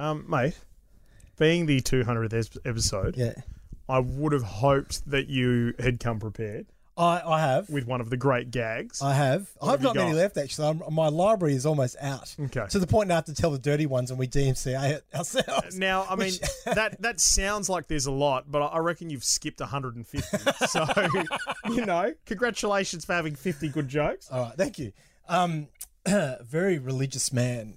Mate, being the 200th episode, yeah, I would have hoped that you had come prepared. I have. With one of the great gags. I have. I've not many left, actually. My library is almost out. Okay. To the point now I have to tell the dirty ones and we DMCA it ourselves. Now, I mean, that sounds like there's a lot, but I reckon you've skipped 150. So, you know, congratulations for having 50 good jokes. All right, thank you. Very religious man,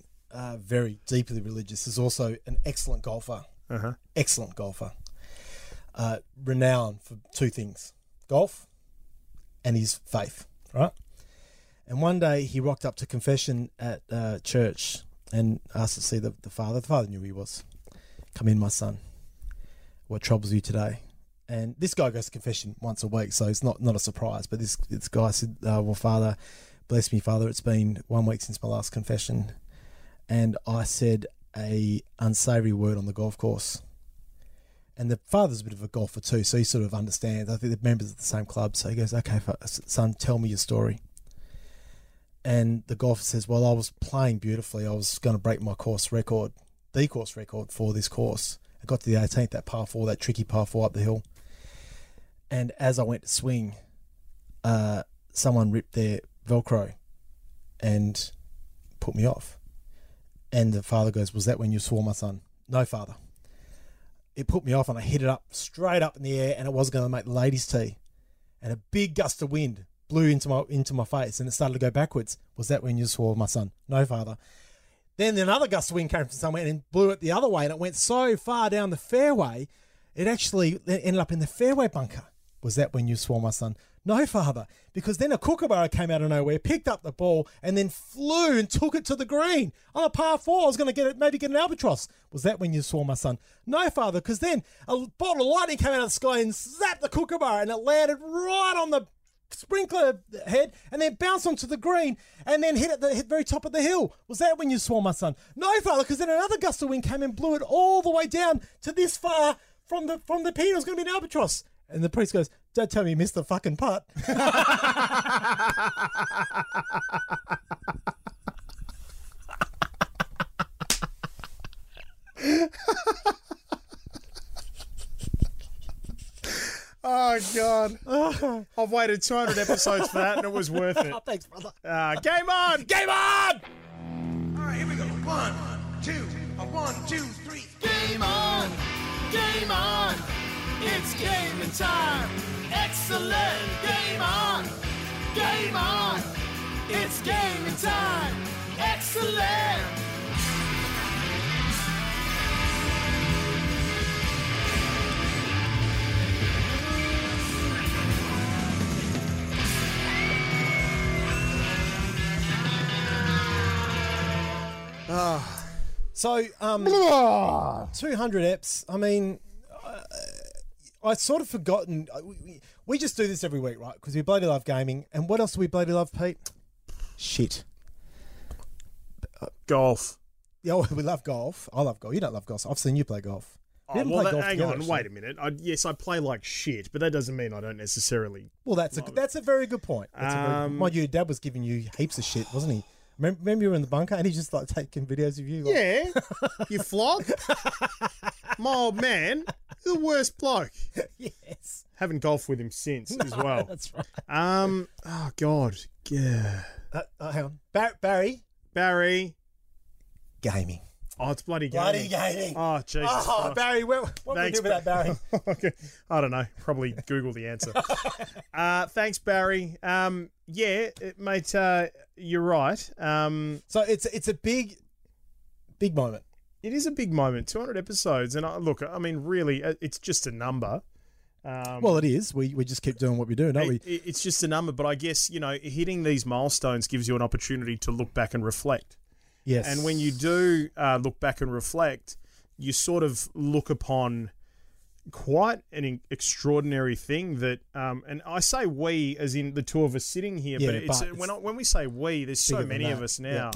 very deeply religious, is also an excellent golfer. Uh-huh. Excellent golfer. Renowned for two things, golf and his faith, right? And one day he rocked up to confession at church and asked to see the father. The father knew who he was. Come in, my son. What troubles you today? And this guy goes to confession once a week, so it's not a surprise. But this guy said, well, Father, bless me, Father. It's been 1 week since my last confession. And I said a unsavoury word on the golf course. And the father's a bit of a golfer too, so he sort of understands. I think the members of the same club. So he goes, okay, son, tell me your story. And the golfer says, well, I was playing beautifully. I was going to break my course record, the course record for this course. I got to the 18th, that par four, that tricky par four up the hill. And as I went to swing, someone ripped their Velcro and put me off. And the father goes, was that when you swore, my son? No, Father. It put me off and I hit it up straight up in the air and it was going to make the ladies' tee. And a big gust of wind blew into my face and it started to go backwards. Was that when you swore, my son? No, Father. Then another gust of wind came from somewhere and blew it the other way, and it went so far down the fairway, it actually ended up in the fairway bunker. Was that when you swore, my son? No, Father. Because then a kookaburra came out of nowhere, picked up the ball, and then flew and took it to the green. On a par four, I was going to maybe get an albatross. Was that when you swore, my son? No, Father, because then a bolt of lightning came out of the sky and zapped the kookaburra, and it landed right on the sprinkler head and then bounced onto the green and then hit at the very top of the hill. Was that when you swore, my son? No, Father, because then another gust of wind came and blew it all the way down to this far from the pin. It was going to be an albatross. And the priest goes, don't tell me you missed the fucking putt. Oh, God. Oh. I've waited 200 episodes for that, and it was worth it. Oh, thanks, brother. Game on! Game on! All right, here we go. One, two, three. Game on! Game on! It's game time. Excellent. Game on. Game on. It's game time. Excellent. So, 200 eps. I mean... I'd sort of forgotten. We just do this every week, right? Because we bloody love gaming. And what else do we bloody love, Pete? Shit. Golf. Yeah, we love golf. I love golf. You don't love golf. I've seen you play golf. Hang on, wait a minute. Yes, I play like shit, but that doesn't mean I don't necessarily. Well, that's a very good point. Mind you, your dad was giving you heaps of shit, wasn't he? Remember you were in the bunker and he just like taking videos of you? Like, yeah. You flog. My old man, the worst bloke. Yes. Haven't golfed with him since as well. That's right. Oh, God. Yeah. Hang on. Barry. Gaming. Oh, it's bloody gaming. Oh, Jesus. Oh, Barry, what do we do with that, Barry? Okay. I don't know. Probably Google the answer. Thanks, Barry. Yeah, mate, you're right. So it's a big moment. It is a big moment, 200 episodes. And really, it's just a number. Well, it is. We just keep doing what we do, don't we? It's just a number, but I guess, you know, hitting these milestones gives you an opportunity to look back and reflect. Yes. And when you do look back and reflect, you sort of look upon quite an extraordinary thing that, and I say we as in the two of us sitting here, yeah, but when we say we, there's so many of us now.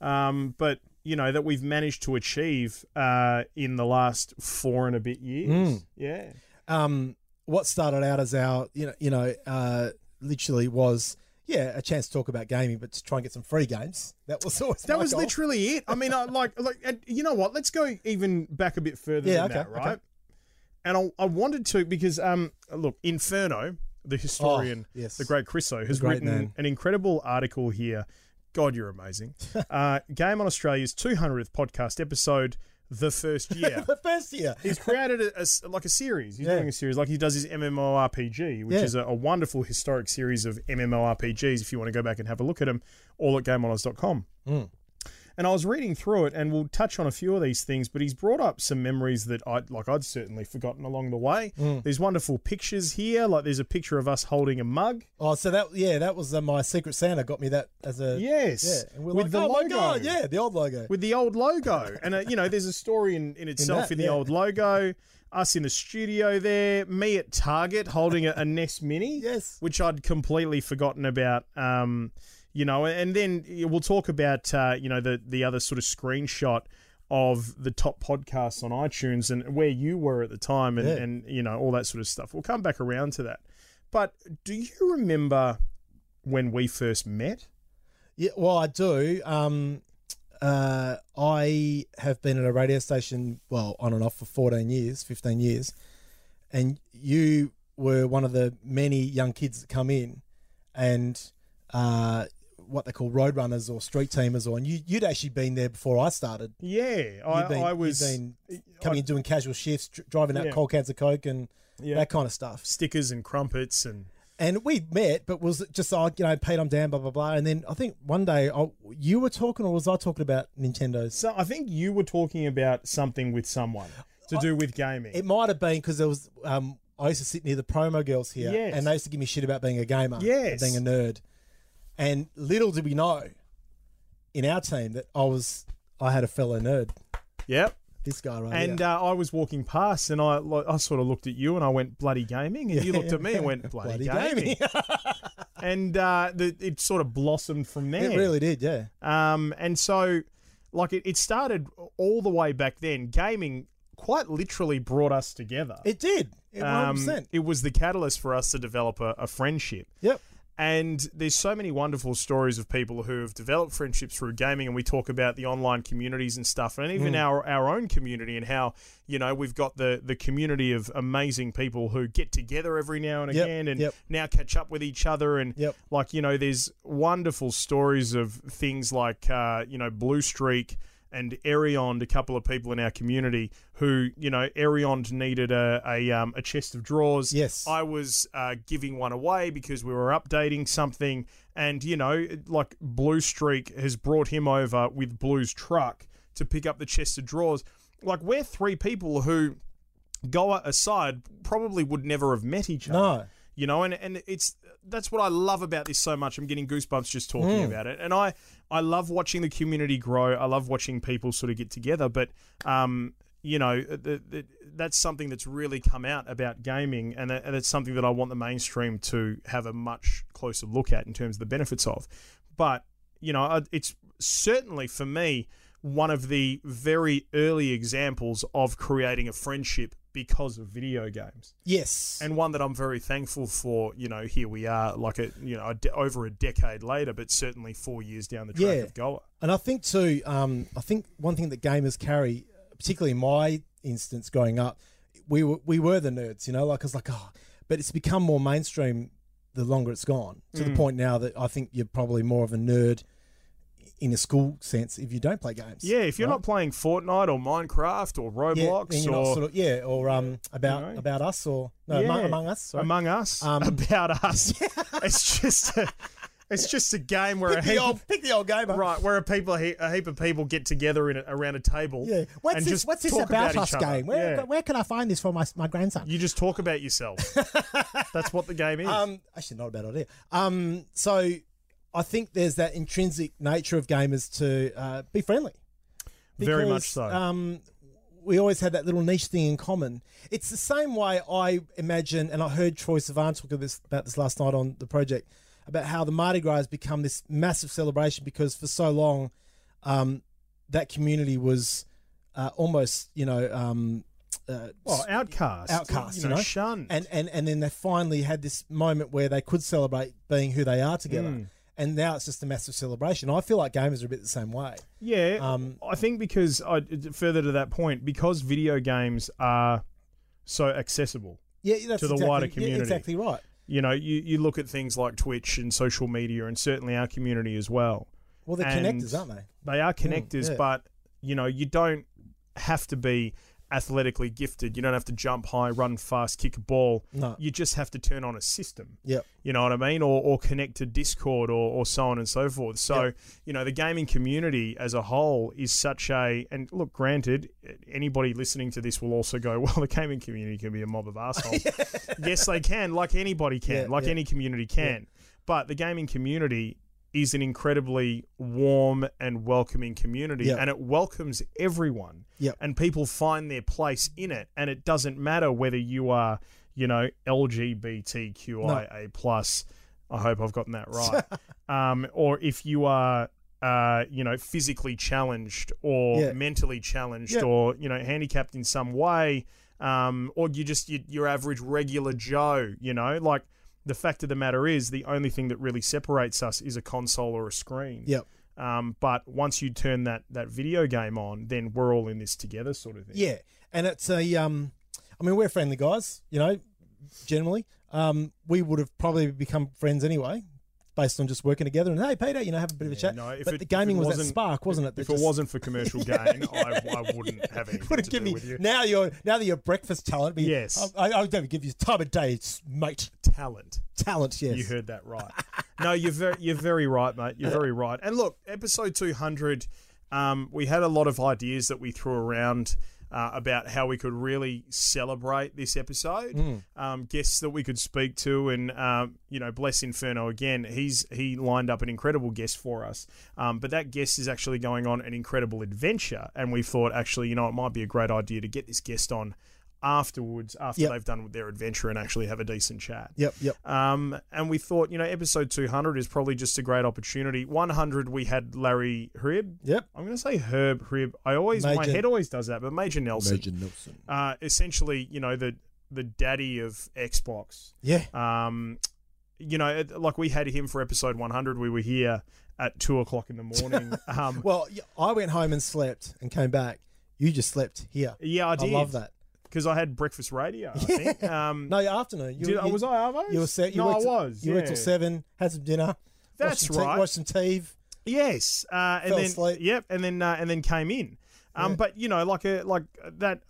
Yeah. But, you know, that we've managed to achieve in the last 4 and a bit years. Mm. Yeah. What started out as our, literally was... yeah, a chance to talk about gaming, but to try and get some free games. That was always that was goal. Literally it. I mean, I like you know what? Let's go even back a bit further than that, right? Okay. And I wanted to because look, Inferno, the historian, the great Chriso, has written an incredible article here. God, you're amazing. Game on Australia's 200th podcast episode. The first year. The first year. He's created a series. He's doing a series. Like he does his MMORPG, which is a wonderful historic series of MMORPGs if you want to go back and have a look at them, all at GameOnOz.com. Mm. And I was reading through it, and we'll touch on a few of these things, but he's brought up some memories that I'd certainly forgotten along the way. Mm. There's wonderful pictures here. Like there's a picture of us holding a mug. Oh, so that was my Secret Santa got me that as a... Yes. Yeah. And we're with the logo. My God, yeah, the old logo. With the old logo. And, you know, there's a story in itself in the old logo. Us in a studio there, me at Target holding a NES Mini, which I'd completely forgotten about, you know, and then we'll talk about, you know, the other sort of screenshot of the top podcasts on iTunes and where you were at the time and you know, all that sort of stuff. We'll come back around to that. But do you remember when we first met? Yeah, well, I do. I have been at a radio station, well, on and off for 15 years. And you were one of the many young kids that come in and, what they call roadrunners or street teamers or, and you'd actually been there before I started. Yeah. I was coming in doing casual shifts, driving out cold cans of Coke and that kind of stuff. Stickers and crumpets and we met, but was just like, you know, Pete, I'm down, blah, blah, blah. And then I think one day you were talking, or was I talking about Nintendo? So I think you were talking about something with someone to do with gaming. It might have been because there was I used to sit near the promo girls here and they used to give me shit about being a gamer and being a nerd. And little did we know in our team that I had a fellow nerd. Yep. This guy right here. And I was walking past and I sort of looked at you and I went, bloody gaming. And you looked at me and went, bloody gaming. And it sort of blossomed from there. It really did, yeah. And so, like, it started all the way back then. Gaming quite literally brought us together. It did, 100%. It was the catalyst for us to develop a friendship. Yep. And there's so many wonderful stories of people who have developed friendships through gaming, and we talk about the online communities and stuff, and even our own community and how, you know, we've got the community of amazing people who get together every now and again and now catch up with each other. And, like, you know, there's wonderful stories of things like, you know, Blue Streak and Ariond, a couple of people in our community who, you know, Ariond needed a chest of drawers. Yes. I was giving one away because we were updating something. And, you know, like Blue Streak has brought him over with Blue's truck to pick up the chest of drawers. Like, we're three people who, Goa aside, probably would never have met each other. No. You know, and that's what I love about this so much. I'm getting goosebumps just talking about it. And I love watching the community grow. I love watching people sort of get together. But, you know, that's something that's really come out about gaming. And it's something that I want the mainstream to have a much closer look at in terms of the benefits of. But, you know, it's certainly for me one of the very early examples of creating a friendship because of video games. Yes. And one that I'm very thankful for, you know, here we are, like, over a decade later, but certainly 4 years down the track of Goa. And I think, too, I think one thing that gamers carry, particularly in my instance growing up, we were the nerds, you know, like, I was like, oh, but it's become more mainstream the longer it's gone, to the point now that I think you're probably more of a nerd in a school sense if you don't play games. Yeah, if you're not playing Fortnite or Minecraft or Roblox About Us or... No, Among Us. Sorry. Among Us. About Us. It's just... It's just a game where a heap of people get together around a table. Yeah, what's this about us game? Where can I find this for my grandson? You just talk about yourself. That's what the game is. Actually, not a bad idea. So I think there's that intrinsic nature of gamers to be friendly. Because, very much so. We always had that little niche thing in common. It's the same way I imagine, and I heard Troy Sivan talk about this last night on The Project, about how the Mardi Gras has become this massive celebration because for so long that community was almost, you know, outcasts, you know, shunned. And then they finally had this moment where they could celebrate being who they are together. Mm. And now it's just a massive celebration. I feel like gamers are a bit the same way. Yeah, I think because, further to that point, because video games are so accessible to the wider community. Yeah, exactly right. You know, you look at things like Twitch and social media and certainly our community as well. Well, they're connectors, aren't they? They are connectors, but, you know, you don't have to be athletically gifted. You don't have to jump high, run fast, kick a ball. No. You just have to turn on a system. Yep. You know what I mean? Or connect to Discord or so on and so forth. So, you know, the gaming community as a whole is such a... And look, granted, anybody listening to this will also go, well, the gaming community can be a mob of arseholes. Yes, they can, like anybody can, any community can. Yeah. But the gaming community is an incredibly warm and welcoming community, and it welcomes everyone, and people find their place in it, and it doesn't matter whether you are, you know, LGBTQIA+, I hope I've gotten that right, or if you are, you know, physically challenged or mentally challenged or, you know, handicapped in some way, or you just, your average regular Joe, you know, like, the fact of the matter is the only thing that really separates us is a console or a screen. Yep. But once you turn that video game on, then we're all in this together sort of thing. Yeah. And it's a, I mean, we're friendly guys, you know, generally. We would have probably become friends anyway based on just working together and, hey, Peter, you know, have a bit of a chat. No, but the gaming was that spark, wasn't it? If it wasn't for commercial gain, I wouldn't have anything to do with you. Now that you're breakfast talent, I would never give you time of day, mate. Talent, yes. You heard that right. No, you're very right, mate. You're very right. And look, episode 200, we had a lot of ideas that we threw around about how we could really celebrate this episode, guests that we could speak to, and you know, bless Inferno again. He lined up an incredible guest for us, but that guest is actually going on an incredible adventure, and we thought actually, you know, it might be a great idea to get this guest on afterwards, after they've done with their adventure and actually have a decent chat. And we thought, you know, episode 200 is probably just a great opportunity. 100 we had Larry Hrib. I'm going to say Herb Hrib. My head always does that, but Major Nelson. Essentially, you know, the daddy of Xbox. You know, like we had him for episode 100. We were here at 2:00 in the morning. Well, I went home and slept and came back. You just slept here. Yeah, I did. I love that. Because I had breakfast radio, I think. No, afternoon. Was I Arvo? You were set. No, I was. You went till 7, had some dinner. That's right. Watched some TV. Yes. And fell asleep. Yep. And then came in. But you know, like that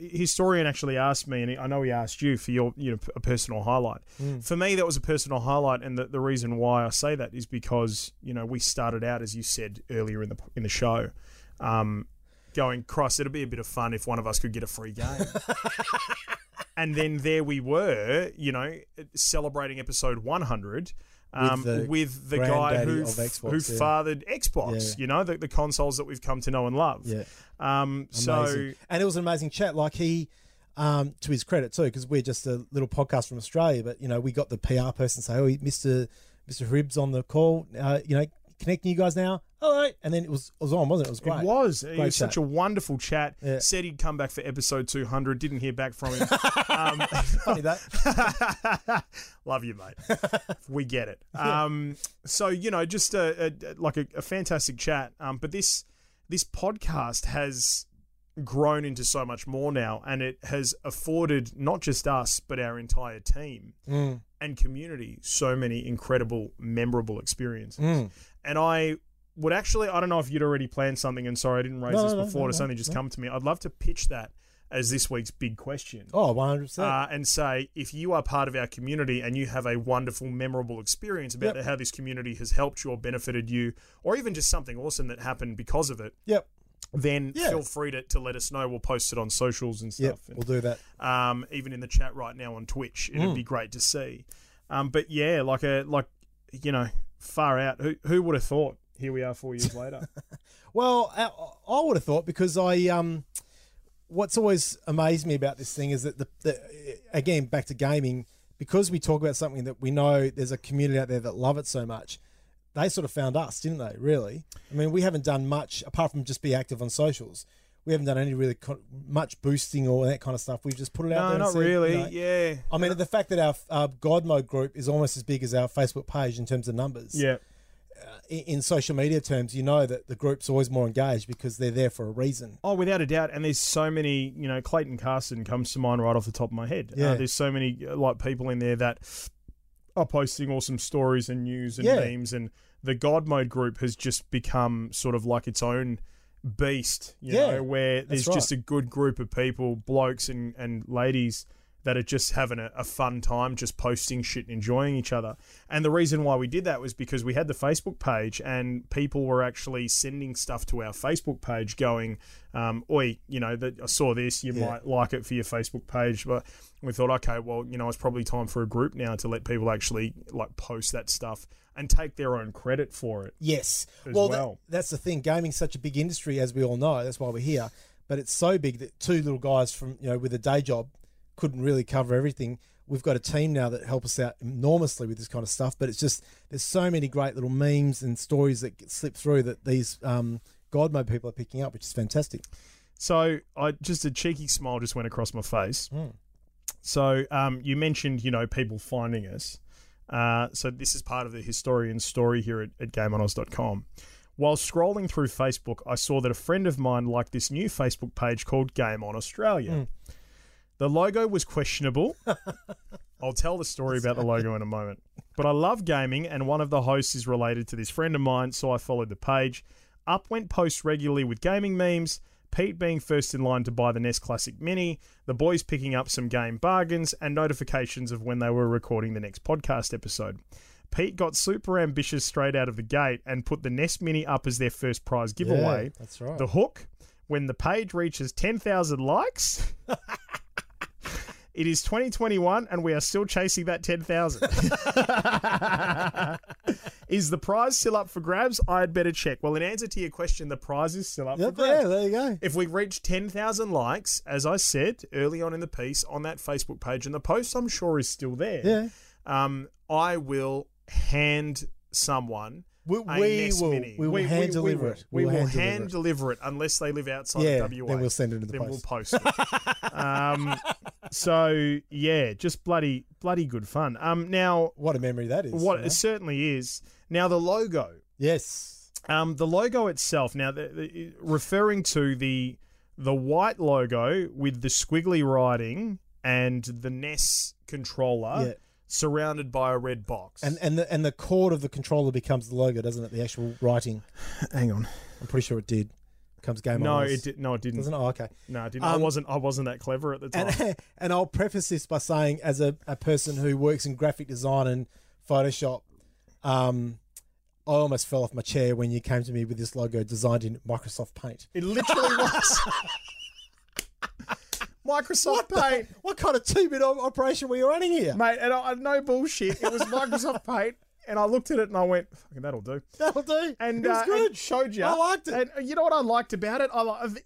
historian actually asked me, and I know he asked you for your, you know, a personal highlight. For me, that was a personal highlight, and the reason why I say that is because, you know, we started out, as you said earlier in the show, going, Christ, it'd be a bit of fun if one of us could get a free game. And then there we were, you know, celebrating episode 100 with the guy who fathered Xbox, you know, the consoles that we've come to know and love. And it was an amazing chat. Like he, to his credit too, because we're just a little podcast from Australia, but, you know, we got the PR person say, oh, Mr. Hrib's on the call, you know, connecting you guys now. Hello. And then it was on, wasn't it? It was great. It was such a wonderful chat. Yeah. Said he'd come back for episode 200. Didn't hear back from him. Funny that. Love you, mate. We get it. So, you know, just a fantastic chat. But this podcast has grown into so much more now, and it has afforded not just us, but our entire team and community so many incredible, memorable experiences. And I would actually, I don't know if you'd already planned something, and sorry I didn't raise come to me. I'd love to pitch that as this week's big question. Oh, 100%. And say, if you are part of our community and you have a wonderful, memorable experience about how this community has helped you or benefited you, or even just something awesome that happened because of it, then feel free to let us know. We'll post it on socials and stuff. We'll do that. Even in the chat right now on Twitch, it'd be great to see. But yeah, like you know, far out. Who would have thought? Here we are 4 years later. Well, I would have thought, because what's always amazed me about this thing is that again, back to gaming, because we talk about something that we know there's a community out there that love it so much. They sort of found us, didn't they, really? I mean, we haven't done much apart from just be active on socials. we haven't done any really much boosting or that kind of stuff. We've just put it out there. No, not really. Yeah. I mean, the fact that our God Mode group is almost as big as our Facebook page in terms of numbers. Yeah. In social media terms, you know that the group's always more engaged because they're there for a reason. Oh, without a doubt. And there's so many, you know, Clayton Carson comes to mind right off the top of my head. Yeah. There's so many like people in there that are posting awesome stories and news and memes, and the God Mode group has just become sort of like its own beast, you know, where there's just a good group of people, blokes and ladies, that are just having a fun time, just posting shit and enjoying each other. And the reason why we did that was because we had the Facebook page, and people were actually sending stuff to our Facebook page going, oi, you know, that I saw this, you might like it for your Facebook page. But we thought, okay, well, you know, it's probably time for a group now to let people actually like post that stuff and take their own credit for it. Yes. Well, that's the thing. Gaming's such a big industry, as we all know. That's why we're here. But it's so big that two little guys from, you know, with a day job couldn't really cover everything. We've got a team now that help us out enormously with this kind of stuff, but it's just there's so many great little memes and stories that slip through that these God Mode people are picking up, which is fantastic. So I just a cheeky smile just went across my face. So you mentioned, you know, people finding us. So this is part of the historian's story here at GameOnOz.com. While scrolling through Facebook, I saw that a friend of mine liked this new Facebook page called Game On Australia. The logo was questionable. I'll tell the story about the logo in a moment. But I love gaming, and one of the hosts is related to this friend of mine, so I followed the page. Up went posts regularly with gaming memes, Pete being first in line to buy the NES Classic Mini, the boys picking up some game bargains, and notifications of when they were recording the next podcast episode. Pete got super ambitious straight out of the gate and put the NES Mini up as their first prize giveaway. Yeah, that's right. The hook, when the page reaches 10,000 likes... It is 2021, and we are still chasing that 10,000. Is the prize still up for grabs? I'd better check. Well, in answer to your question, the prize is still up for grabs. Yeah, there you go. If we reach 10,000 likes, as I said early on in the piece, on that Facebook page, and the post, I'm sure, is still there, I will hand someone... We will hand deliver it unless they live outside of WA. Then we'll send it to the post. Then we'll post it. So yeah, just bloody good fun. Now what a memory that is. What it certainly is. Now the logo. Yes. The logo itself. Now the referring to the white logo with the squiggly writing and the NES controller. Yeah. Surrounded by a red box, and the cord of the controller becomes the logo, doesn't it? The actual writing. Hang on, I'm pretty sure it did. Becomes Game On. No, it didn't. Doesn't it? Oh, okay. No, it didn't. I wasn't that clever at the time. And I'll preface this by saying, as a person who works in graphic design and Photoshop, I almost fell off my chair when you came to me with this logo designed in Microsoft Paint. It literally was. Microsoft Paint. What kind of 2-bit operation were you running here? Mate, and I no bullshit. It was Microsoft Paint, and I looked at it and I went, fucking, that'll do. That'll do. And it was good. And showed you. I liked it. And you know what I liked about it?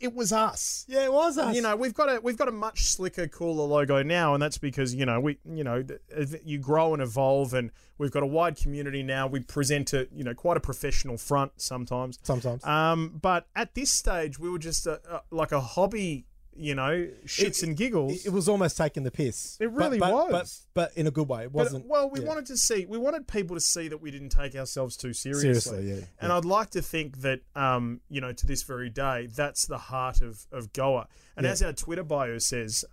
It was us. Yeah, it was us. And, you know, we've got a much slicker, cooler logo now, and that's because, you know, you grow and evolve, and we've got a wide community now. We present a, you know, quite a professional front sometimes. But at this stage, we were just like a hobby, you know, shits and giggles. It was almost taking the piss. It really was. But in a good way. It wasn't. We wanted to see, we wanted people to see that we didn't take ourselves too seriously. And I'd like to think that, you know, to this very day, that's the heart of Goa. And as our Twitter bio says,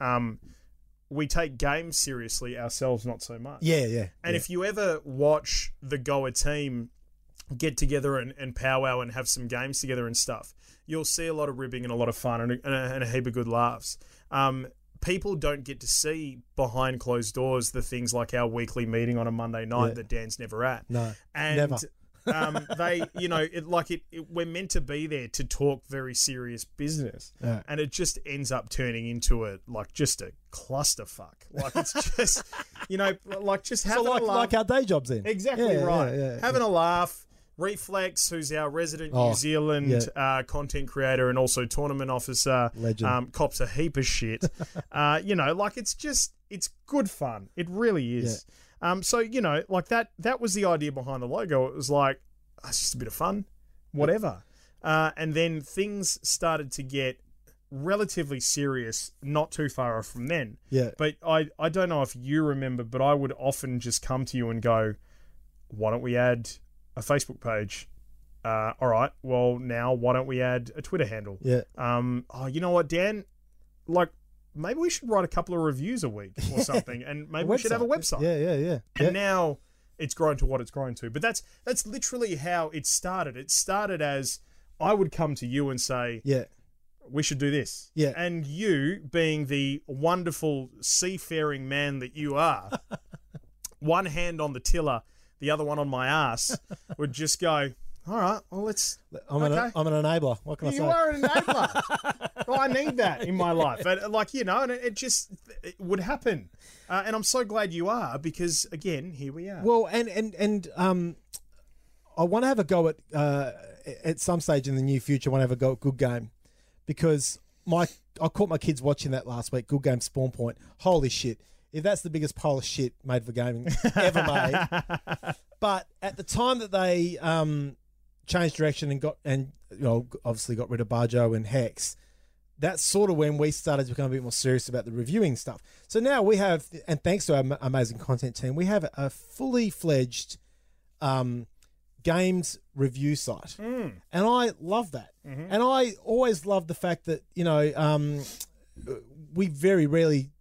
we take games seriously, ourselves not so much. And if you ever watch the Goa team get together and powwow and have some games together and stuff, you'll see a lot of ribbing and a lot of fun and a heap of good laughs. People don't get to see behind closed doors the things like our weekly meeting on a Monday night that Dan's never at. No, and never. They, you know, we're meant to be there to talk very serious business, and it just ends up turning into just a clusterfuck. Like it's just, you know, like just having a laugh. Like our day jobs then. Exactly right. Having a laugh. Reflex, who's our resident New Zealand content creator and also tournament officer, cops a heap of shit. You know, like it's good fun. It really is. So, you know, like that was the idea behind the logo. It was like, it's just a bit of fun, whatever. And then things started to get relatively serious not too far off from then. Yeah. But I don't know if you remember, but I would often just come to you and go, why don't we add a Facebook page? All right, well, now why don't we add a Twitter handle? Yeah. Oh, you know what, Dan? Like, maybe we should write a couple of reviews a week or something, and maybe we should have a website. Yeah. And now it's grown to what it's grown to. But that's literally how it started. It started as I would come to you and say, yeah, we should do this. Yeah. And you, being the wonderful seafaring man that you are, one hand on the tiller, the other one on my ass, would just go, all right, well, I'm an enabler. What can I say? You are an enabler. Well, I need that in my life. And, like, you know, and it would happen. And I'm so glad you are, because, again, here we are. Well, and I want to have a go at some stage in the near future. I want to have a go at Good Game, because I caught my kids watching that last week, Good Game Spawn Point. Holy shit. If that's the biggest pile of shit made for gaming ever made. But at the time that they... changed direction and obviously got rid of Barjo and Hex. That's sort of when we started to become a bit more serious about the reviewing stuff. So now we have, and thanks to our amazing content team, we have a fully fledged games review site. Mm. And I love that. Mm-hmm. And I always love the fact that, you know, we very rarely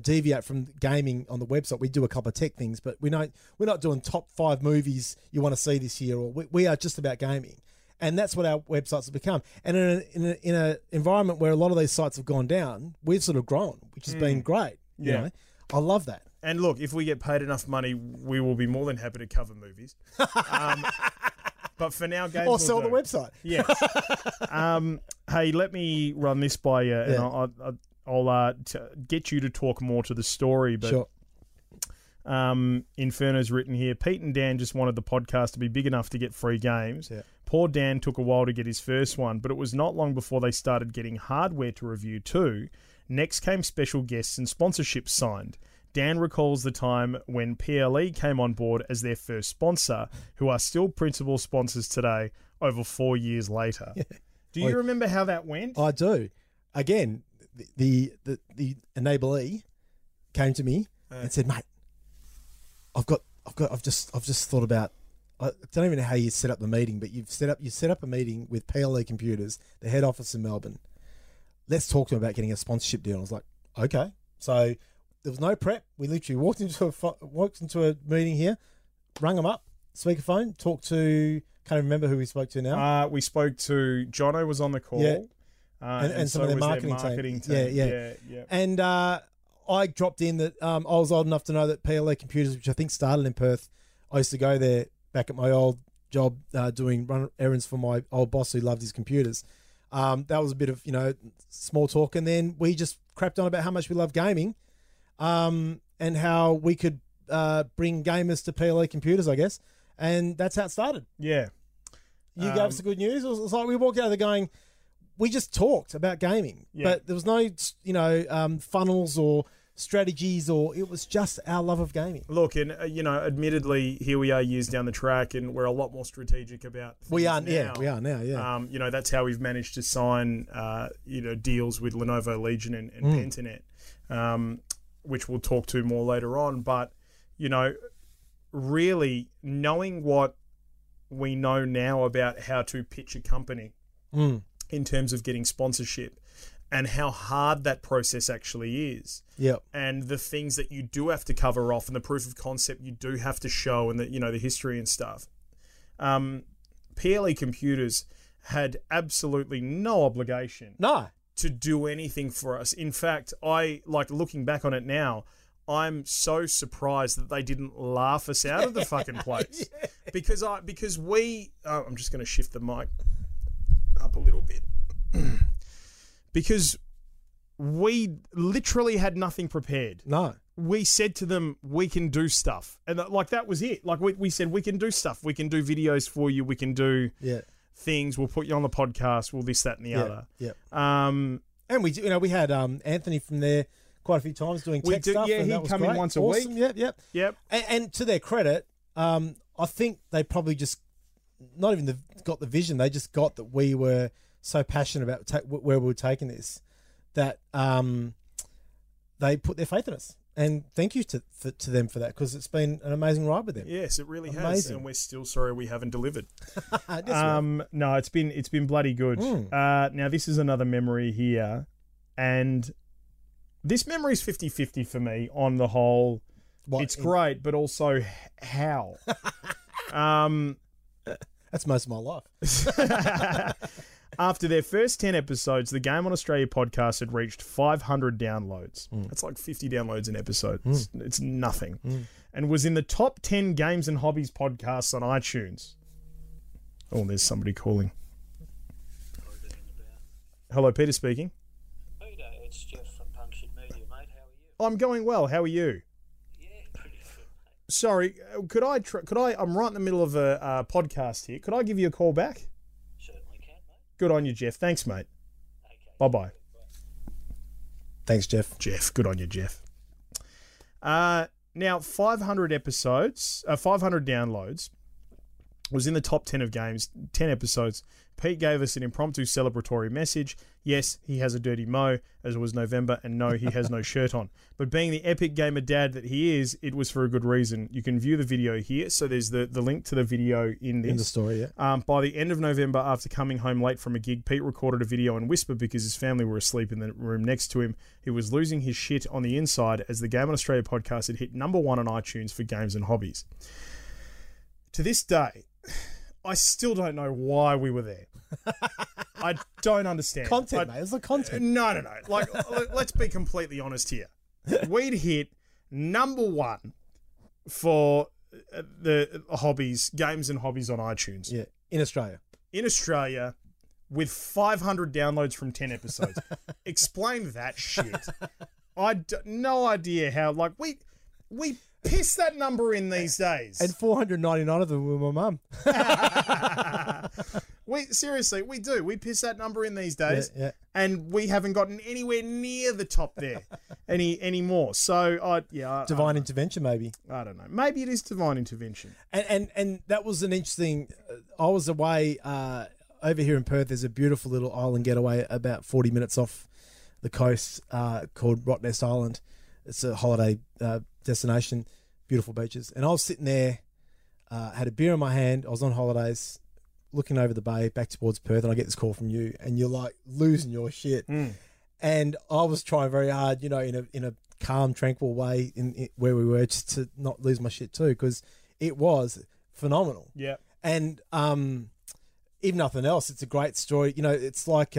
deviate from gaming on the website. We do a couple of tech things, but we're not doing top 5 movies you want to see this year, or we are just about gaming. And that's what our websites have become. And in an environment where a lot of these sites have gone down, we've sort of grown, which has been great. Yeah. You know? I love that. And look, if we get paid enough money, we will be more than happy to cover movies. But for now, games or sell the website. Yes. Hey, let me run this by you. Yeah. And I'll get you to talk more to the story, but sure. Inferno's written here, Pete and Dan just wanted the podcast to be big enough to get free games. Yeah. Poor Dan took a while to get his first one, but it was not long before they started getting hardware to review too. Next came special guests and sponsorships signed. Dan recalls the time when PLE came on board as their first sponsor, who are still principal sponsors today over 4 years later. Yeah. Do you remember how that went? I do. Again... The enablee came to me and said, "Mate, I've just thought about. I don't even know how you set up the meeting, but you set up a meeting with PLE Computers, the head office in Melbourne. Let's talk to them about getting a sponsorship deal." And I was like, "Okay." So there was no prep. We literally walked into a meeting here, rung them up, speakerphone, talked to. Can't remember who we spoke to now. We spoke to Jono was on the call. Yeah. And some so of their marketing team. Yeah. And I dropped in that I was old enough to know that PLE Computers, which I think started in Perth, I used to go there back at my old job doing run errands for my old boss who loved his computers. That was a bit of, you know, small talk. And then we just crapped on about how much we love gaming and how we could bring gamers to PLE Computers, I guess. And that's how it started. Yeah. You gave us the good news. It was like we walked out of there going... We just talked about gaming, yeah. But there was no, you know, funnels or strategies, or it was just our love of gaming. Look, and you know, admittedly, here we are years down the track, and we're a lot more strategic about. We are now. Yeah. You know, that's how we've managed to sign, you know, deals with Lenovo Legion and Pentanet, which we'll talk to more later on. But you know, really knowing what we know now about how to pitch a company. Mm. In terms of getting sponsorship and how hard that process actually is. Yeah. And the things that you do have to cover off and the proof of concept you do have to show and the, you know, the history and stuff. PLE Computers had absolutely no obligation to do anything for us. In fact, I like looking back on it now, I'm so surprised that they didn't laugh us out of the fucking place. Yeah. Because I'm just going to shift the mic up a little bit because we literally had nothing prepared. No, we said to them, we can do stuff. And that was it. Like we said, we can do stuff. We can do videos for you. We can do things. We'll put you on the podcast. We'll this, that, and the other. Yeah. And we, you know, we had, Anthony from there quite a few times doing tech stuff. Yeah. And he'd come in once a week. Yep. And to their credit, I think they probably just, not even got the vision. They just got that we were so passionate about where we were taking this, that they put their faith in us. And thank you to them for that, because it's been an amazing ride with them. Yes, it really has, and we're still sorry we haven't delivered. No, it's been bloody good. Mm. Now this is another memory here, and this memory is 50-50 for me on the whole. What? It's great, but also how. That's most of my life. After their first 10 episodes, the Game On Australia podcast had reached 500 downloads. Mm. That's like 50 downloads an episode. Mm. It's nothing. Mm. And was in the top 10 games and hobbies podcasts on iTunes. Oh, there's somebody calling. Hello, Peter speaking. Peter, it's Jeff from Punctured Media, mate. How are you? Oh, I'm going well. How are you? Yeah, pretty good, mate. Sorry, could I? I'm right in the middle of a podcast here. Could I give you a call back? Good on you, Jeff. Thanks, mate. Okay. Bye-bye. Thanks, Jeff. Jeff, good on you, Jeff. Now, 500 episodes, 500 downloads, was in the top 10 of games, 10 episodes. Pete gave us an impromptu celebratory message. Yes, he has a dirty mo, as it was November, and no, he has no shirt on. But being the epic gamer dad that he is, it was for a good reason. You can view the video here. So there's the link to the video in this. In the story, yeah. By the end of November, after coming home late from a gig, Pete recorded a video and whispered because his family were asleep in the room next to him. He was losing his shit on the inside as the Game On Australia podcast had hit #1 on iTunes for games and hobbies. To this day, I still don't know why we were there. I don't understand. Content, mate. It's the content. No. Like, let's be completely honest here. We'd hit #1 for the hobbies, games and hobbies on iTunes. Yeah, in Australia. In Australia, with 500 downloads from 10 episodes. Explain that shit. No idea how. Like, we piss that number in these days. And 499 of them were my mum. Seriously, we do. We piss that number in these days. Yeah. And we haven't gotten anywhere near the top there anymore. So, divine intervention, maybe. I don't know. Maybe it is divine intervention. And that was an interesting... I was away over here in Perth. There's a beautiful little island getaway about 40 minutes off the coast called Rottnest Island. It's a holiday destination, beautiful beaches. And I was sitting there, had a beer in my hand. I was on holidays, looking over the bay back towards Perth, and I get this call from you, and you're like losing your shit. Mm. And I was trying very hard, you know, in a calm, tranquil way in where we were, just to not lose my shit too, because it was phenomenal. Yeah. And if nothing else, it's a great story. You know, it's like...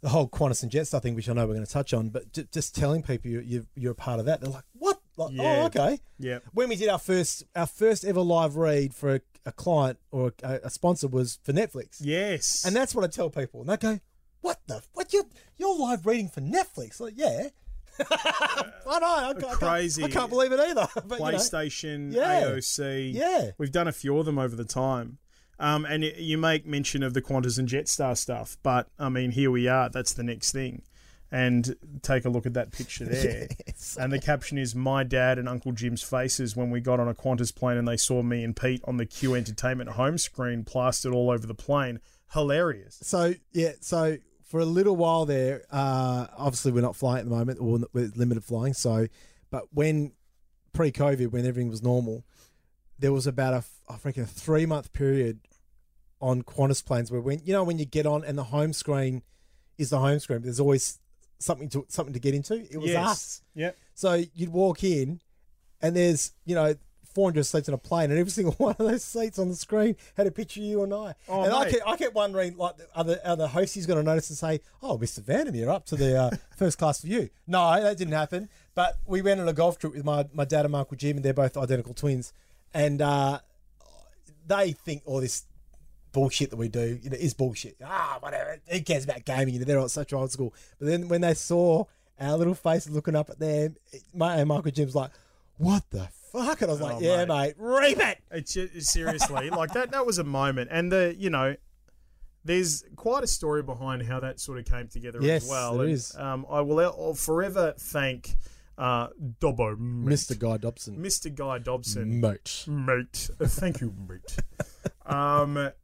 the whole Qantas and Jetstar thing, which I know we're going to touch on, but just telling people you're a part of that, they're like, "What? Like, yeah. Oh, okay." Yeah. When we did our first ever live read for a client or a sponsor was for Netflix. Yes. And that's what I tell people, and they go, "What the? What you're live reading for Netflix?" Like, yeah. I know. Crazy. I can't believe it either. But, PlayStation, you know. Yeah. AOC. Yeah. We've done a few of them over the time. And you make mention of the Qantas and Jetstar stuff, but, I mean, here we are. That's the next thing. And take a look at that picture there. Yes. And the caption is, "My dad and Uncle Jim's faces when we got on a Qantas plane and they saw me and Pete on the Q Entertainment home screen plastered all over the plane. Hilarious." So, yeah, so for a little while there, obviously we're not flying at the moment, or we're limited flying, so, but when pre-COVID, when everything was normal, there was about a 3-month period on Qantas planes where when you get on and the home screen is the home screen, but there's always something to get into. It was us. Yep. So you'd walk in and there's, 400 seats on a plane, and every single one of those seats on the screen had a picture of you and I. Oh, and mate. I kept wondering, like, are the hosties going to notice and say, "Oh, Mr. Vandermeer, up to the first class for you." No, that didn't happen. But we went on a golf trip with my dad and my Uncle Jim, and they're both identical twins. And they think all this bullshit that we do is bullshit. Whatever. Who cares about gaming? They're all such old school. But then when they saw our little faces looking up at them, and Michael Jim's like, "What the fuck?" And I was like, "Yeah, mate, reap it." It's seriously like that. That was a moment, and there's quite a story behind how that sort of came together as well. Yes, there is. I'll forever thank. Dobbo, mate. Mr. Guy Dobson. Mate. Thank you, mate.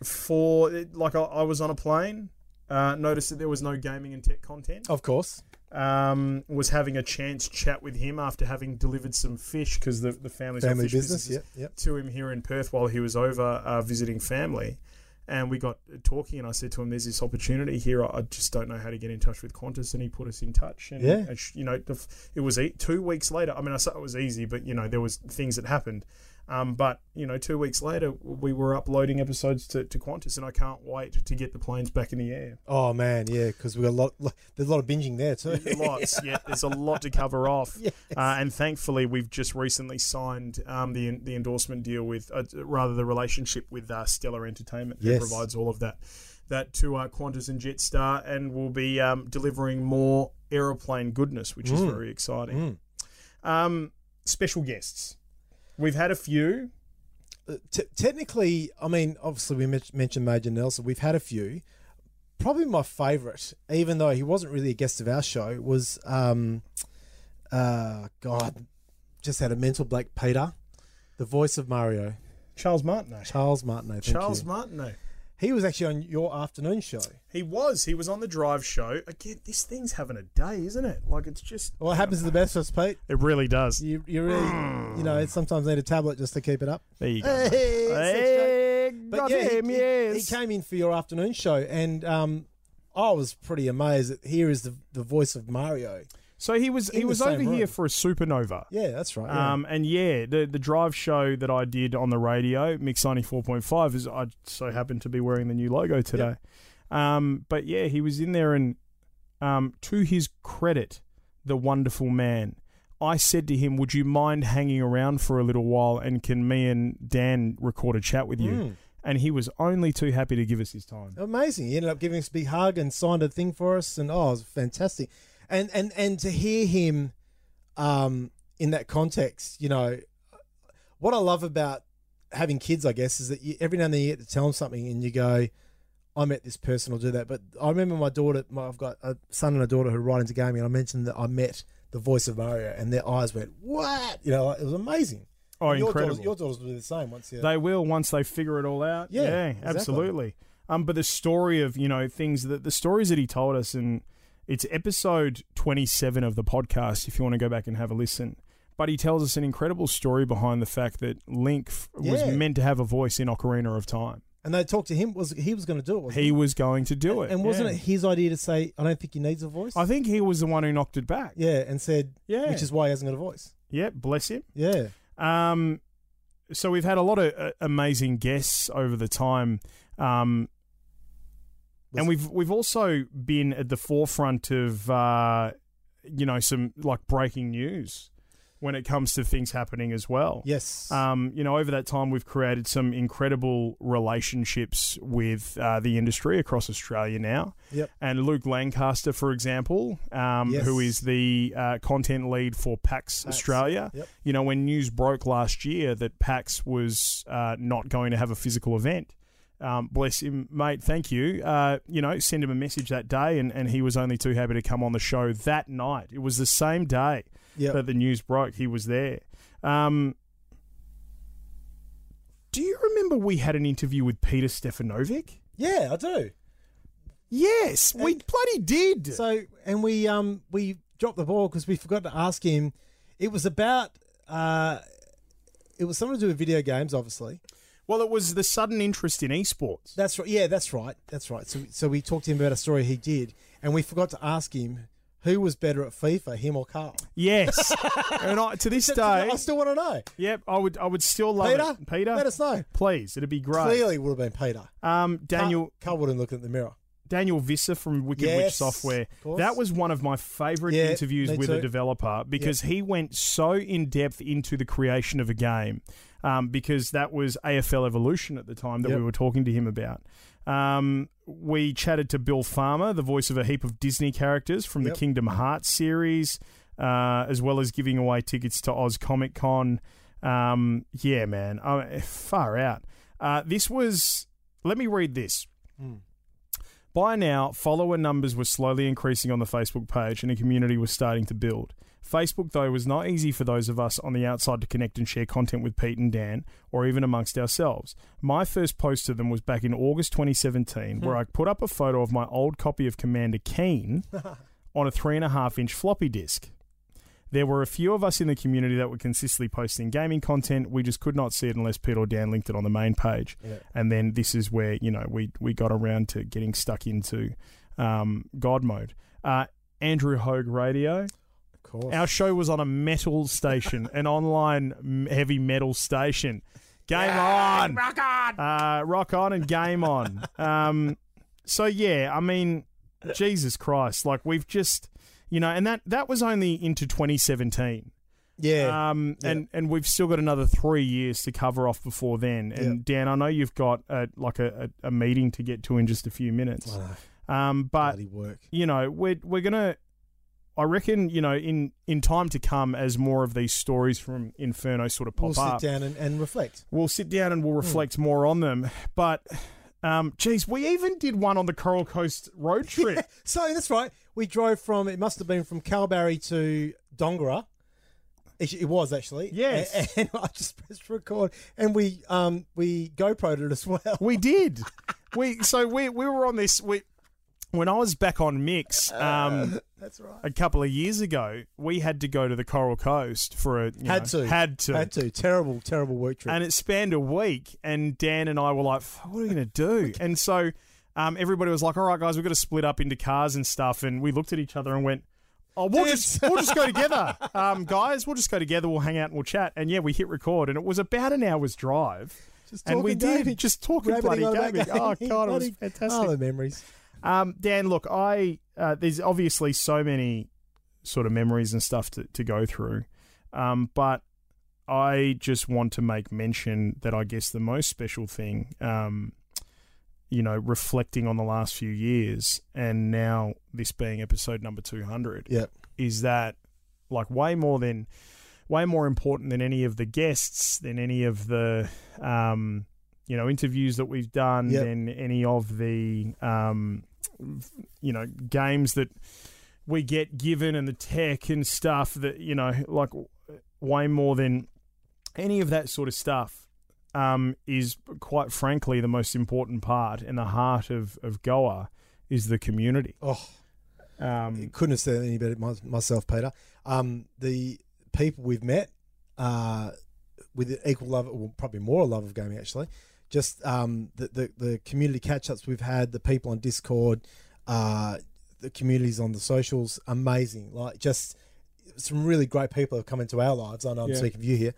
I was on a plane, noticed that there was no gaming and tech content. Of course. Was having a chance chat with him after having delivered some fish, because the family's family fish business to him here in Perth while he was over visiting family. And we got talking, and I said to him, "There's this opportunity here. I just don't know how to get in touch with Qantas," and he put us in touch. And it was 2 weeks later. I mean, I said it was easy, but there was things that happened. But 2 weeks later, we were uploading episodes to Qantas, and I can't wait to get the planes back in the air. Oh man, yeah, because we got there's a lot of binging there too. Lots, yeah. There's a lot to cover off, yes. And thankfully, we've just recently signed the endorsement deal with, the relationship with Stellar Entertainment, who provides all of that to Qantas and Jetstar, and we'll be delivering more aeroplane goodness, which is very exciting. Special guests. We've had a few. Technically, I mean, obviously we mentioned Major Nelson. We've had a few. Probably my favourite, even though he wasn't really a guest of our show, was, just had a mental blank, Peter, the voice of Mario. Charles Martinet. Charles Martinet, thank you. He was actually on your afternoon show. He was. He was on the drive show. Again, this thing's having a day, isn't it? Like, it's just... Well, it happens to the best of us, Pete. It really does. You really, sometimes need a tablet just to keep it up. There you go. Hey, got him, yes. He came in for your afternoon show, and I was pretty amazed that here is the voice of Mario. So he was over here for a Supernova. Yeah, that's right. Yeah. And the drive show that I did on the radio, Mix 94.5, is I so happened to be wearing the new logo today. Yep. But yeah, he was in there, and to his credit, the wonderful man, I said to him, "Would you mind hanging around for a little while, and can me and Dan record a chat with you?" And he was only too happy to give us his time. Amazing. He ended up giving us a big hug and signed a thing for us, and it was fantastic. And to hear him in that context, what I love about having kids, I guess, is that every now and then you get to tell them something and you go, I met this person, I'll do that. But I remember I've got a son and a daughter who ride into gaming, and I mentioned that I met the voice of Mario, and their eyes went, what? It was amazing. Oh, and incredible. Your daughters will do the same once they will, once they figure it all out. Yeah, exactly. Absolutely. But the story of, the stories that he told us, and... It's episode 27 of the podcast, if you want to go back and have a listen. But he tells us an incredible story behind the fact that Link was meant to have a voice in Ocarina of Time. And they talked to him, he was going to do it, wasn't he? He was going to do it. And wasn't it his idea to say, I don't think he needs a voice? I think he was the one who knocked it back. Yeah, and said, which is why he hasn't got a voice. Yeah, bless him. Yeah. So we've had a lot of amazing guests over the time. And we've also been at the forefront of, some like breaking news when it comes to things happening as well. Yes. Over that time, we've created some incredible relationships with the industry across Australia now. Yep. And Luke Lancaster, for example, who is the content lead for PAX Australia. Yep. When news broke last year that PAX was not going to have a physical event, bless him, mate, thank you. Send him a message that day, and he was only too happy to come on the show that night. It was the same day that the news broke. He was there. Do you remember we had an interview with Peter Stefanovic? Yeah, I do. Yes, we bloody did. So, and we dropped the ball because we forgot to ask him. It was about it was something to do with video games, obviously. Well, it was the sudden interest in esports. That's right. Yeah, that's right. That's right. So we talked to him about a story he did, and we forgot to ask him who was better at FIFA, him or Carl. Yes. And to this day, I still want to know. Yep, I would still love it. Peter, let us know, please. It'd be great. Clearly, would have been Peter. Carl wouldn't look in the mirror. Daniel Visser from Wicked Witch Software. That was one of my favourite interviews with a developer, because he went so in-depth into the creation of a game, because that was AFL Evolution at the time that we were talking to him about. We chatted to Bill Farmer, the voice of a heap of Disney characters from the Kingdom Hearts series, as well as giving away tickets to Oz Comic Con. Yeah, man. Far out. Let me read this. By now, follower numbers were slowly increasing on the Facebook page and a community was starting to build. Facebook, though, was not easy for those of us on the outside to connect and share content with Pete and Dan, or even amongst ourselves. My first post to them was back in August 2017, where I put up a photo of my old copy of Commander Keen on a 3.5-inch floppy disk. There were a few of us in the community that were consistently posting gaming content. We just could not see it unless Pete or Dan linked it on the main page. Yeah. And then this is where, you know, we got around to getting stuck into God Mode. Andrew Hogue Radio. Course. Our show was on a metal station, an online heavy metal station. Game on! Rock on! Rock on and game on. I mean, Jesus Christ. Like, we've just, you know, and that was only into 2017. Yeah. And we've still got another 3 years to cover off before then. And, Dan, I know you've got, a meeting to get to in just a few minutes. But, you know, we're going to... I reckon, you know, in time to come, as more of these stories from Inferno sort of pop up, we'll sit down and reflect. We'll sit down and we'll reflect more on them. But, we even did one on the Coral Coast road trip. Yeah, so that's right. We drove from, it must have been from Kalbarri to Dongara. It was actually. Yes. And I just pressed record and we GoPro'd it as well. We did. we were on this... When I was back on Mix, that's right, a couple of years ago, we had to go to the Coral Coast for had to terrible work trip, and it spanned a week. And Dan and I were like, "What are we going to do?" And so everybody was like, "All right, guys, we've got to split up into cars and stuff." And we looked at each other and went, "Oh, we'll just go together, guys. We'll just go together. We'll hang out and we'll chat." And yeah, we hit record, and it was about an hour's drive, and we did just talking bloody gaming. Oh God, it was fantastic. Oh, the memories. Dan, look, I there's obviously so many sort of memories and stuff to go through, but I just want to make mention that I guess the most special thing, you know, reflecting on the last few years and now this being episode number 200, is that like way more important than any of the guests, than any of the you know, interviews that we've done and any of the, you know, games that we get given and the tech and stuff that, you know, like way more than any of that sort of stuff is quite frankly the most important part, and the heart of Goa is the community. Oh, couldn't have said any better myself, Peter. The people we've met with equal love, or probably more love of gaming actually, just the community catch-ups we've had, the people on Discord, the communities on the socials, amazing. Like, just some really great people have come into our lives. I know I'm speaking of you here,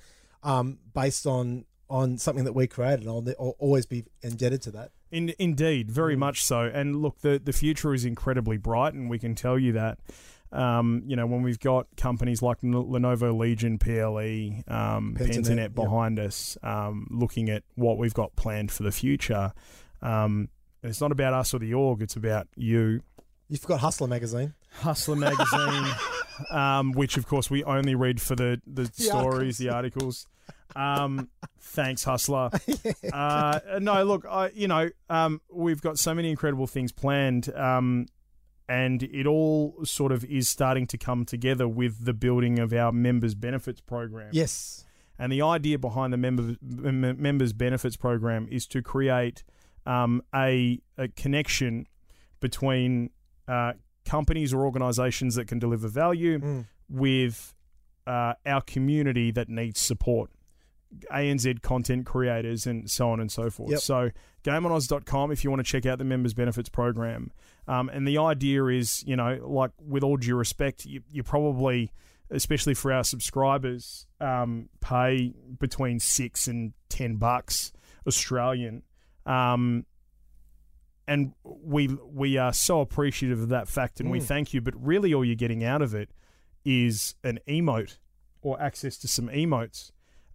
based on something that we created. I'll always be indebted to that. Indeed, very much so. And look, the future is incredibly bright, and we can tell you that. You know, when we've got companies like Lenovo Legion, PLE, Pentanet behind us, looking at what we've got planned for the future, and it's not about us or the org, it's about you. You forgot Hustler magazine, which of course we only read for the stories, the articles. Thanks, Hustler. No, look, we've got so many incredible things planned. And it all sort of is starting to come together with the building of our members benefits program. Yes. And the idea behind the members benefits program is to create a connection between companies or organizations that can deliver value with our community that needs support. ANZ content creators and so on and so forth. Yep. So GameOnOz.com if you want to check out the members benefits program. And the idea is, you know, like with all due respect, you probably, especially for our subscribers, pay between $6 and $10 Australian. And we are so appreciative of that fact, and we thank you. But really all you're getting out of it is an emote or access to some emotes.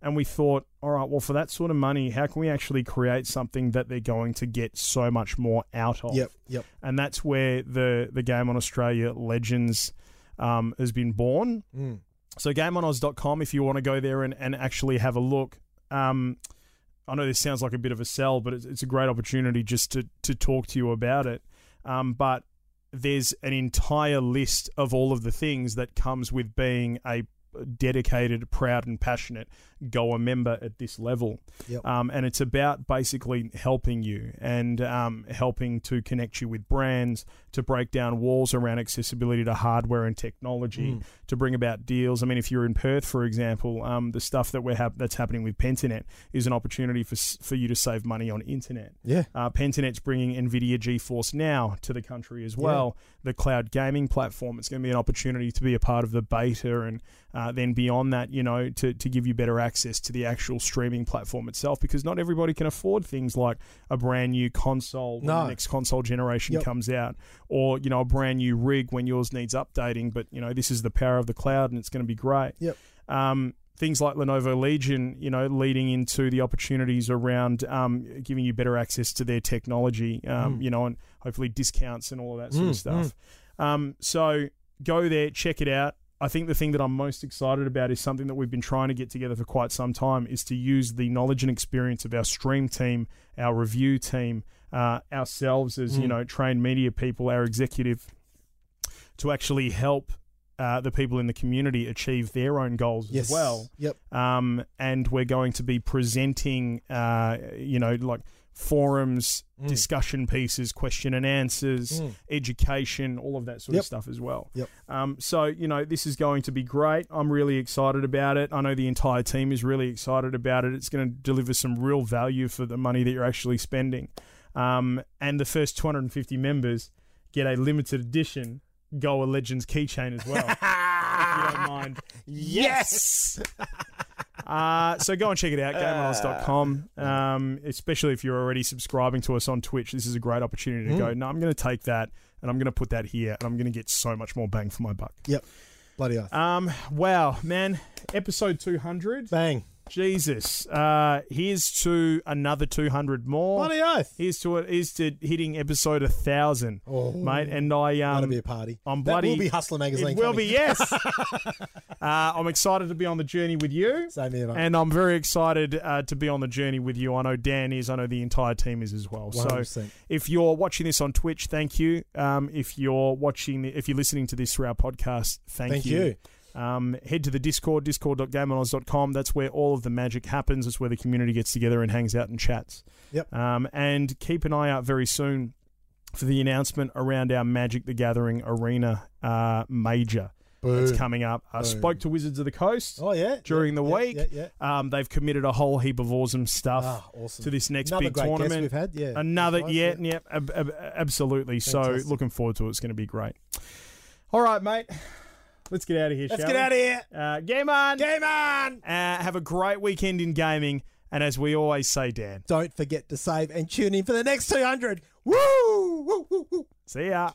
And we thought, all right, well, for that sort of money, how can we actually create something that they're going to get so much more out of? Yep. And that's where the Game On Australia Legends has been born. So GameOnOz.com, if you want to go there and actually have a look. I know this sounds like a bit of a sell, but it's a great opportunity just to talk to you about it. But there's an entire list of all of the things that comes with being a dedicated, proud and passionate Goa member at this level. Yep. And it's about basically helping you and helping to connect you with brands, to break down walls around accessibility to hardware and technology, to bring about deals. I mean, if you're in Perth, for example, the stuff that that's happening with Pentanet is an opportunity for you to save money on internet. Yeah. Pentanet's bringing Nvidia GeForce Now to the country as well, the cloud gaming platform. It's going to be an opportunity to be a part of the beta and then beyond that, you know, to give you better access to the actual streaming platform itself, because not everybody can afford things like a brand new console when the next console generation comes out, or, you know, a brand new rig when yours needs updating. But, you know, this is the power of the cloud and it's going to be great. Yep. Things like Lenovo Legion, you know, leading into the opportunities around giving you better access to their technology, you know, and hopefully discounts and all of that sort of stuff. So go there, check it out. I think the thing that I'm most excited about is something that we've been trying to get together for quite some time, is to use the knowledge and experience of our stream team, our review team, ourselves as, you know, trained media people, our executive, to actually help the people in the community achieve their own goals as well. And we're going to be presenting, you know, like forums, discussion pieces, question and answers, education, all of that sort of stuff as well. So, you know, this is going to be great. I'm really excited about it. I know the entire team is really excited about it. It's going to deliver some real value for the money that you're actually spending. And the first 250 members get a limited edition Goa Legends keychain as well. If you don't mind. Yes! So go and check it out, GameOnOz.com. Especially if you're already subscribing to us on Twitch, this is a great opportunity to go, no, I'm going to take that and I'm going to put that here and I'm going to get so much more bang for my buck. Yep. Bloody oath. Wow, man. Episode 200. Bang. Jesus. Here's to another 200 more. Bloody oath. Here's to hitting episode 1,000, mate. And that'll be a party. I'm bloody. That will be Hustler Magazine. It will be, yes. I'm excited to be on the journey with you. Same here, mate. And I'm very excited to be on the journey with you. I know Dan is. I know the entire team is as well. 100%. So if you're watching this on Twitch, thank you. If you're listening to this through our podcast, thank you. Head to the Discord, discord.gameonoz.com. That's where all of the magic happens. It's where the community gets together and hangs out and chats. Yep. And keep an eye out very soon for the announcement around our Magic the Gathering Arena major. Boom. That's coming up. I spoke to Wizards of the Coast during the week. Yeah. They've committed a whole heap of awesome stuff to this next big tournament. Another great guest we've had. Absolutely. Fantastic. So looking forward to it. It's going to be great. All right, mate. Let's get out of here, shall we? Let's get out of here. Game on. Game on. Have a great weekend in gaming. And as we always say, Dan, don't forget to save and tune in for the next 200. Woo! Woo, woo, woo. See ya.